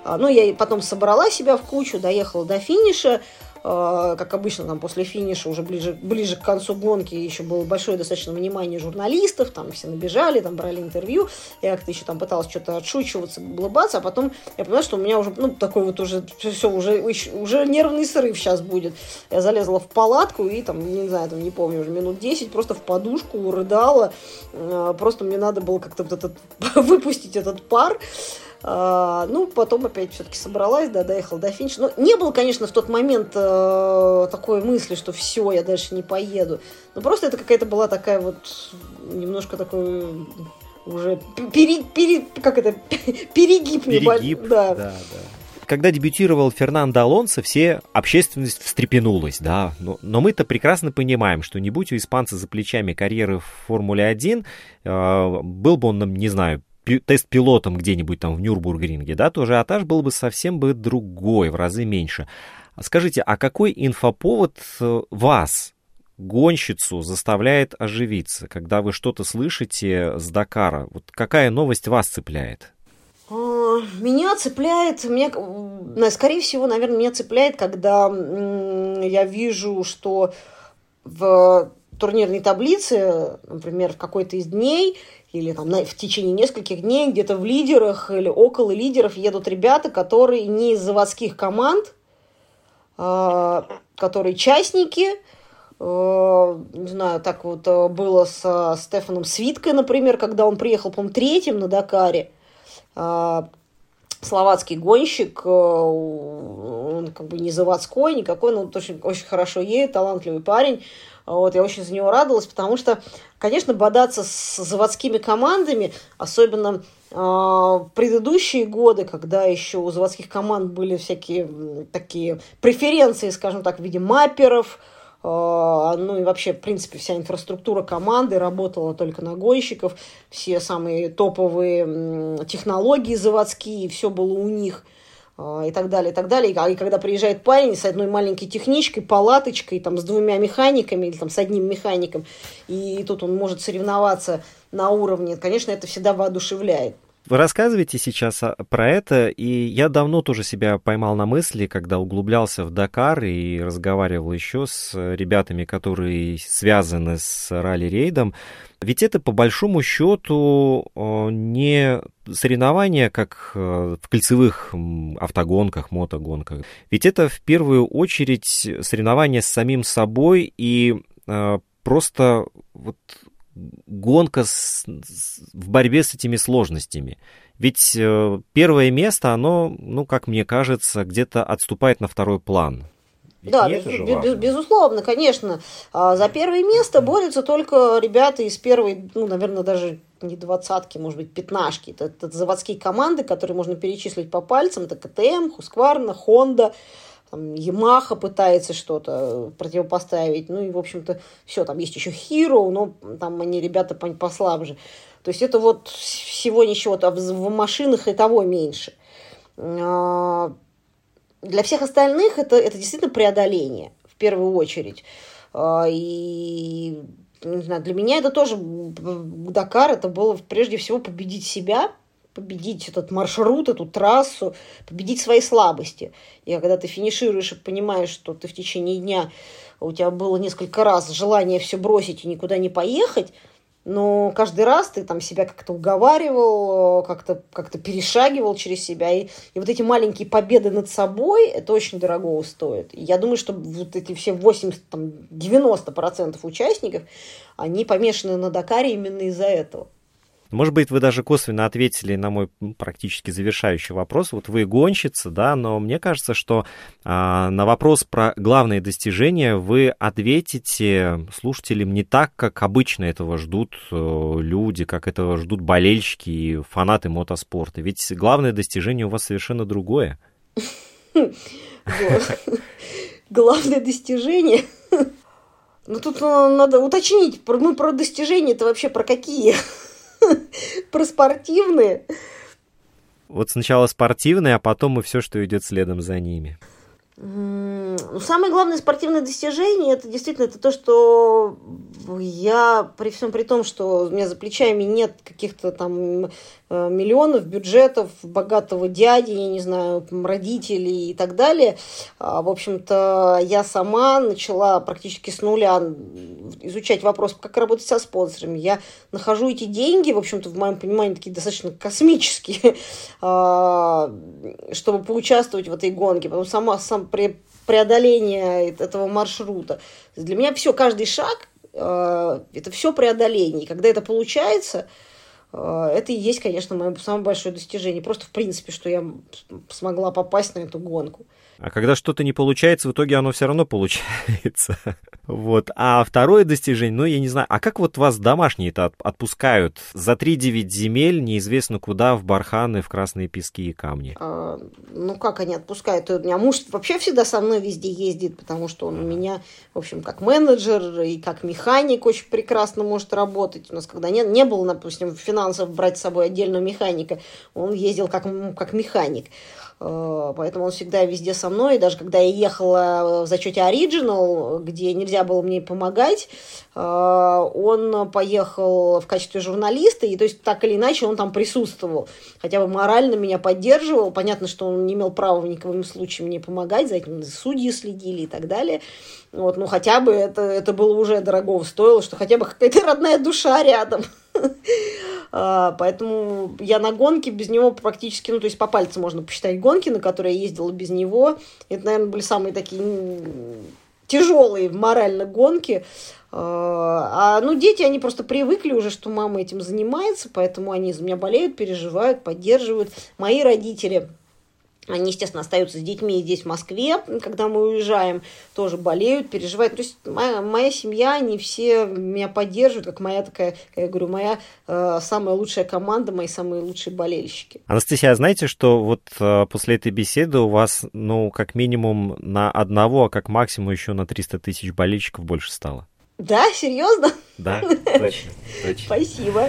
Ну, я потом собрала себя в кучу, доехала до финиша. Как обычно, там после финиша, уже ближе к концу гонки, еще было большое достаточно внимание журналистов, там все набежали, там брали интервью, я как-то еще там пыталась что-то отшучиваться, улыбаться, а потом я поняла, что у меня уже, ну, такой вот уже, все, уже нервный срыв сейчас будет. Я залезла в палатку и там, не знаю, там не помню, уже минут 10 просто в подушку рыдала, просто мне надо было как-то вот выпустить этот пар. Ну, потом опять все-таки собралась, да, доехала до финиша. Но не было, конечно, в тот момент такой мысли, что все, я дальше не поеду. Но просто это какая-то была такая вот немножко такой уже перегиб небольшой. Да. Когда дебютировал Фернандо Алонсо, все общественность встрепенулась, да. Но мы-то прекрасно понимаем, что не будь у испанца за плечами карьеры в Формуле-1, был бы он, не знаю, тест-пилотом где-нибудь там в Нюрбургринге, да, то ажиотаж был бы совсем бы другой, в разы меньше. Скажите, а какой инфоповод вас, гонщицу, заставляет оживиться, когда вы что-то слышите с Дакара? Вот какая новость вас цепляет? Меня цепляет, когда я вижу, что в турнирной таблице, например, в какой-то из дней или там в течение нескольких дней где-то в лидерах или около лидеров едут ребята, которые не из заводских команд, которые частники. Не знаю, так вот было со Стефаном Свиткой, например, когда он приехал, по-моему, 3-м на Дакаре. словацкий гонщик, он как бы не заводской никакой, но он очень хорошо едет, талантливый парень. Вот, я очень за него радовалась, потому что, конечно, бодаться с заводскими командами, особенно в предыдущие годы, когда еще у заводских команд были всякие такие преференции, скажем так, в виде мапперов, ну и вообще, в принципе, вся инфраструктура команды работала только на гонщиков, все самые топовые технологии заводские, все было у них. И так далее, и так далее. И когда приезжает парень с одной маленькой техничкой, палаточкой, там, с двумя механиками или там, с одним механиком, и тут он может соревноваться на уровне, конечно, это всегда воодушевляет. Вы рассказываете сейчас про это, и я давно тоже себя поймал на мысли, когда углублялся в Дакар и разговаривал еще с ребятами, которые связаны с ралли-рейдом. Ведь это, по большому счету, не соревнования, как в кольцевых автогонках, мотогонках. Ведь это, в первую очередь, соревнования с самим собой и просто вот гонка в борьбе с этими сложностями. Ведь первое место, оно, ну, как мне кажется, где-то отступает на второй план. Ведь да, безусловно, конечно. За первое место борются только ребята из первой, ну, наверное, даже не двадцатки, может быть, пятнашки. Это заводские команды, которые можно перечислить по пальцам. Это КТМ, Хускварна, Хонда, Ямаха пытается что-то противопоставить. Ну и, в общем-то, все. Там есть еще Hero, но там они ребята послабже. То есть это вот всего ничего. А в машинах и того меньше. Для всех остальных это действительно преодоление, в первую очередь. И не знаю, для меня это тоже Дакар, это было прежде всего победить себя, победить этот маршрут, эту трассу, победить свои слабости. И когда ты финишируешь и понимаешь, что ты в течение дня, у тебя было несколько раз желание все бросить и никуда не поехать, но каждый раз ты там себя как-то уговаривал, как-то перешагивал через себя. И вот эти маленькие победы над собой, это очень дорогого стоит. И я думаю, что вот эти все 80-90% участников, они помешаны на Дакаре именно из-за этого. Может быть, вы даже косвенно ответили на мой практически завершающий вопрос. Вот вы гонщица, да, но мне кажется, что на вопрос про главные достижения вы ответите слушателям не так, как обычно этого ждут люди, как этого ждут болельщики и фанаты мотоспорта. Ведь главное достижение у вас совершенно другое. Главное достижение... Ну, тут надо уточнить. Мы про достижения это вообще про какие... Про спортивные. Вот сначала спортивные, а потом и все, что идет следом за ними. Самое главное спортивное достижение, это действительно это то, что я при всем при том, что у меня за плечами нет каких-то там миллионов, бюджетов, богатого дяди, я не знаю, родителей и так далее. В общем-то, я сама начала практически с нуля изучать вопрос, как работать со спонсорами. Я нахожу эти деньги, в общем-то, в моем понимании, такие достаточно космические, чтобы поучаствовать в этой гонке. Потом сам преодоление этого маршрута. Для меня все, каждый шаг, это все преодоление. И когда это получается, это и есть, конечно, мое самое большое достижение. Просто в принципе, что я смогла попасть на эту гонку. А когда что-то не получается, в итоге оно все равно получается. Вот. А второе достижение, ну, я не знаю, а как вот вас домашние-то отпускают за 3-9 земель, неизвестно куда, в барханы, в красные пески и камни? Ну, как они отпускают? У меня муж вообще всегда со мной везде ездит, потому что он у меня, в общем, как менеджер и как механик очень прекрасно может работать. У нас когда не было, допустим, финансов брать с собой отдельного механика, он ездил как механик. Поэтому он всегда везде со мной. И даже когда я ехала в зачете Original, где нельзя было мне помогать, он поехал в качестве журналиста. И то есть так или иначе он там присутствовал. Хотя бы морально меня поддерживал. Понятно, что он не имел права в никаком случае мне помогать. За этим судьи следили и так далее. Вот, ну хотя бы это было уже дорогого стоило, что хотя бы какая-то родная душа рядом. Поэтому я на гонке без него практически, ну, то есть по пальцам можно посчитать гонки, на которые я ездила без него. Это, наверное, были самые такие тяжелые морально гонки. А, ну, дети, они просто привыкли уже, что мама этим занимается, поэтому они за меня болеют, переживают, поддерживают. Мои родители, они, естественно, остаются с детьми здесь, в Москве, когда мы уезжаем, тоже болеют, переживают. То есть моя семья, они все меня поддерживают, как моя такая, как я говорю, моя самая лучшая команда, мои самые лучшие болельщики. Анастасия, знаете, что вот после этой беседы у вас, ну, как минимум на одного, а как максимум еще на 300 тысяч болельщиков больше стало? Да, серьезно? Да, точно, точно. Спасибо.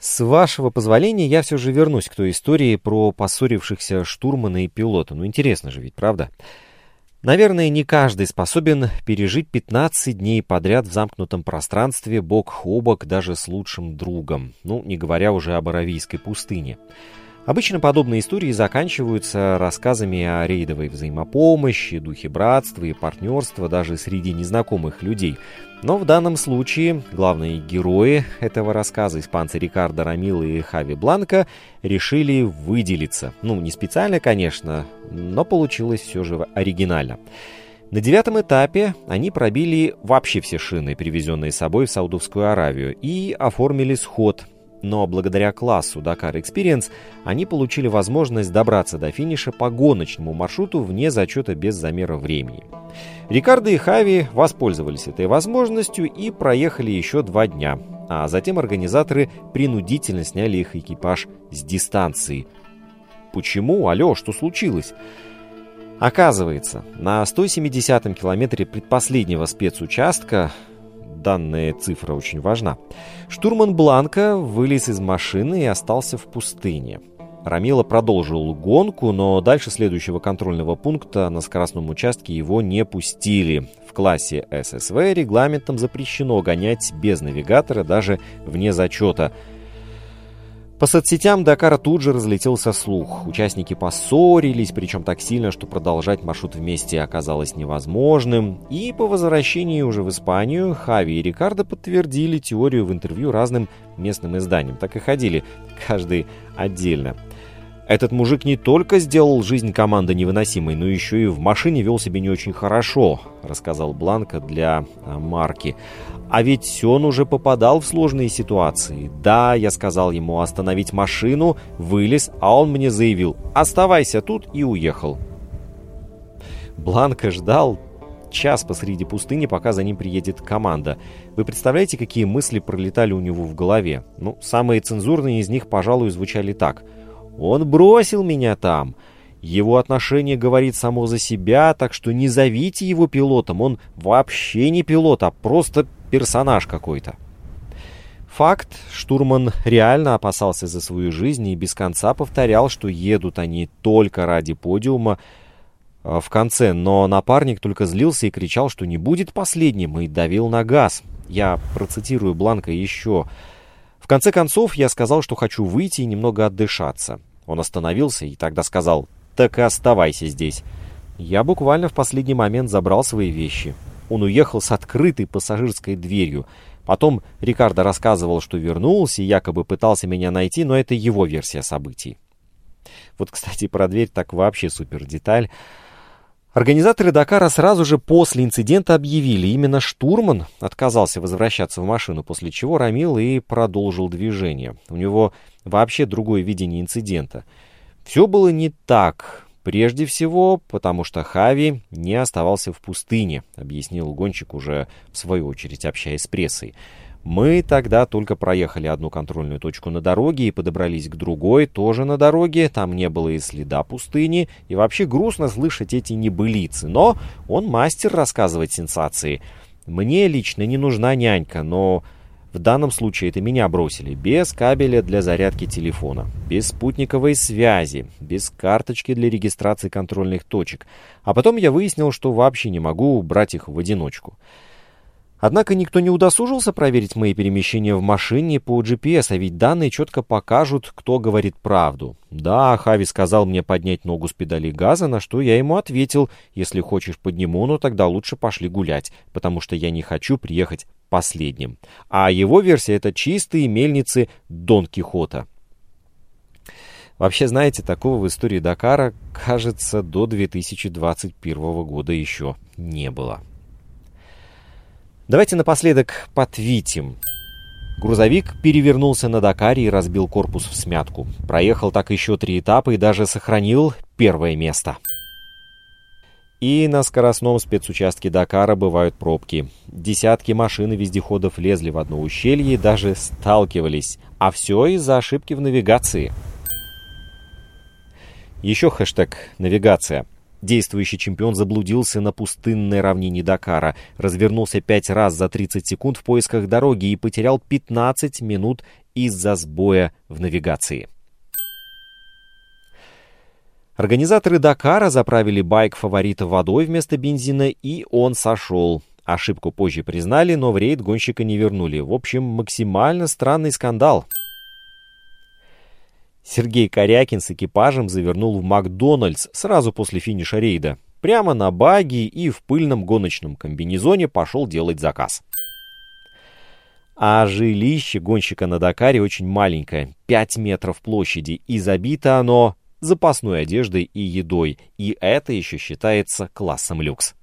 С вашего позволения, я все же вернусь к той истории про поссорившихся штурмана и пилота. Ну, интересно же ведь, правда? Наверное, не каждый способен пережить 15 дней подряд в замкнутом пространстве бок о бок даже с лучшим другом. Ну, не говоря уже об Аравийской пустыне. Обычно подобные истории заканчиваются рассказами о рейдовой взаимопомощи, духе братства и партнерства даже среди незнакомых людей. Но в данном случае главные герои этого рассказа, испанцы Рикардо Рамил и Хави Бланко, решили выделиться. Ну, не специально, конечно, но получилось все же оригинально. На 9-м этапе они пробили вообще все шины, привезенные с собой в Саудовскую Аравию, и оформили сход. Но благодаря классу Dakar Experience они получили возможность добраться до финиша по гоночному маршруту вне зачета без замера времени. Рикардо и Хави воспользовались этой возможностью и проехали еще 2 дня, а затем организаторы принудительно сняли их экипаж с дистанции. Почему? Алло, что случилось? Оказывается, на 170-м километре предпоследнего спецучастка, данная цифра очень важна, штурман Бланко вылез из машины и остался в пустыне. Рамила продолжил гонку, но дальше следующего контрольного пункта на скоростном участке его не пустили. В классе ССВ регламентом запрещено гонять без навигатора даже вне зачета. По соцсетям Дакара тут же разлетелся слух. Участники поссорились, причем так сильно, что продолжать маршрут вместе оказалось невозможным. И по возвращении уже в Испанию Хави и Рикардо подтвердили теорию в интервью разным местным изданиям. Так и ходили, каждый отдельно. Этот мужик не только сделал жизнь команды невыносимой, но еще и в машине вел себя не очень хорошо, рассказал Бланко для Марки. А ведь он уже попадал в сложные ситуации. Да, я сказал ему остановить машину, вылез, а он мне заявил: оставайся тут, и уехал. Бланко ждал час посреди пустыни, пока за ним приедет команда. Вы представляете, какие мысли пролетали у него в голове? Ну, самые цензурные из них, пожалуй, звучали так: он бросил меня там. Его отношение говорит само за себя, так что не зовите его пилотом. Он вообще не пилот, а просто персонаж какой-то. Факт, штурман реально опасался за свою жизнь и без конца повторял, что едут они только ради подиума в конце. Но напарник только злился и кричал, что не будет последним, и давил на газ. Я процитирую Бланко еще. В конце концов, я сказал, что хочу выйти и немного отдышаться. Он остановился и тогда сказал: так и оставайся здесь. Я буквально в последний момент забрал свои вещи. Он уехал с открытой пассажирской дверью. Потом Рикардо рассказывал, что вернулся и якобы пытался меня найти, но это его версия событий. Вот, кстати, про дверь так вообще супер деталь. Организаторы Дакара сразу же после инцидента объявили: именно штурман отказался возвращаться в машину, после чего Рамил и продолжил движение. У него вообще другое видение инцидента. Все было не так. Прежде всего, потому что Хави не оставался в пустыне, объяснил гонщик уже в свою очередь, общаясь с прессой. Мы тогда только проехали одну контрольную точку на дороге и подобрались к другой, тоже на дороге, там не было и следа пустыни, и вообще грустно слышать эти небылицы, но он мастер рассказывать сенсации. Мне лично не нужна нянька, но в данном случае это меня бросили, без кабеля для зарядки телефона, без спутниковой связи, без карточки для регистрации контрольных точек, а потом я выяснил, что вообще не могу брать их в одиночку. Однако никто не удосужился проверить мои перемещения в машине по GPS, а ведь данные четко покажут, кто говорит правду. Да, Хави сказал мне поднять ногу с педали газа, на что я ему ответил: если хочешь, подниму, но тогда лучше пошли гулять, потому что я не хочу приехать последним. А его версия — это чистые мельницы Дон Кихота. Вообще, знаете, такого в истории Дакара, кажется, до 2021 года еще не было. Давайте напоследок потвитим. Грузовик перевернулся на Дакаре и разбил корпус всмятку. Проехал так еще 3 этапа и даже сохранил первое место. И на скоростном спецучастке Дакара бывают пробки. Десятки машин и вездеходов лезли в одно ущелье и даже сталкивались. А все из-за ошибки в навигации. Еще хэштег «Навигация». Действующий чемпион заблудился на пустынной равнине Дакара, развернулся 5 раз за 30 секунд в поисках дороги и потерял 15 минут из-за сбоя в навигации. Организаторы Дакара заправили байк фаворита водой вместо бензина, и он сошел. Ошибку позже признали, но в рейд гонщика не вернули. В общем, максимально странный скандал. Сергей Корякин с экипажем завернул в Макдональдс сразу после финиша рейда. Прямо на багги и в пыльном гоночном комбинезоне пошел делать заказ. А жилище гонщика на Дакаре очень маленькое, 5 метров площади, и забито оно запасной одеждой и едой. И это еще считается классом люкс.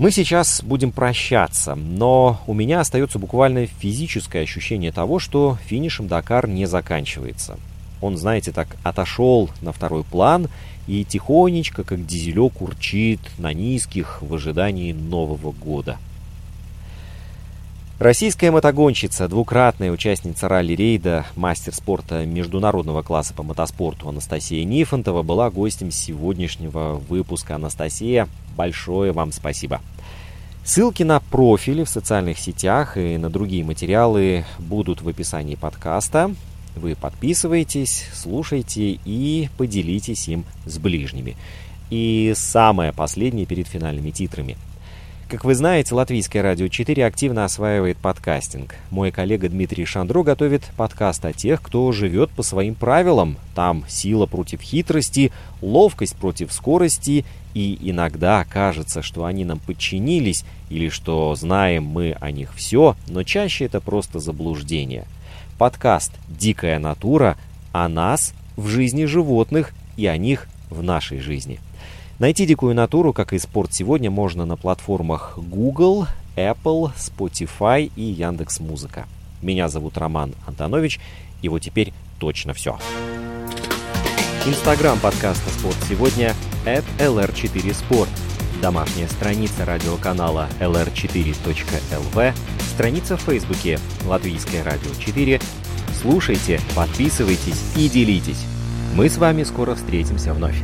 Мы сейчас будем прощаться, но у меня остается буквально физическое ощущение того, что финишем Дакар не заканчивается. Он, знаете, так отошел на второй план и тихонечко, как дизелек, урчит на низких в ожидании Нового года. Российская мотогонщица, двукратная участница ралли-рейда, мастер спорта международного класса по мотоспорту Анастасия Нифонтова была гостем сегодняшнего выпуска. Анастасия, большое вам спасибо. Ссылки на профили в социальных сетях и на другие материалы будут в описании подкаста. Вы подписывайтесь, слушайте и поделитесь им с ближними. И самое последнее перед финальными титрами. Как вы знаете, Латвийское радио 4 активно осваивает подкастинг. Мой коллега Дмитрий Шандро готовит подкаст о тех, кто живет по своим правилам. Там сила против хитрости, ловкость против скорости, и иногда кажется, что они нам подчинились или что знаем мы о них все, но чаще это просто заблуждение. Подкаст «Дикая натура» о нас в жизни животных и о них в нашей жизни. Найти «Дикую натуру», как и «Спорт сегодня», можно на платформах Google, Apple, Spotify и Яндекс.Музыка. Меня зовут Роман Антонович, и вот теперь точно все. Инстаграм подкаста «Спорт сегодня» @LR4 Sport, домашняя страница радиоканала lr4.lv, страница в Фейсбуке «Латвийское радио 4». Слушайте, подписывайтесь и делитесь. Мы с вами скоро встретимся вновь.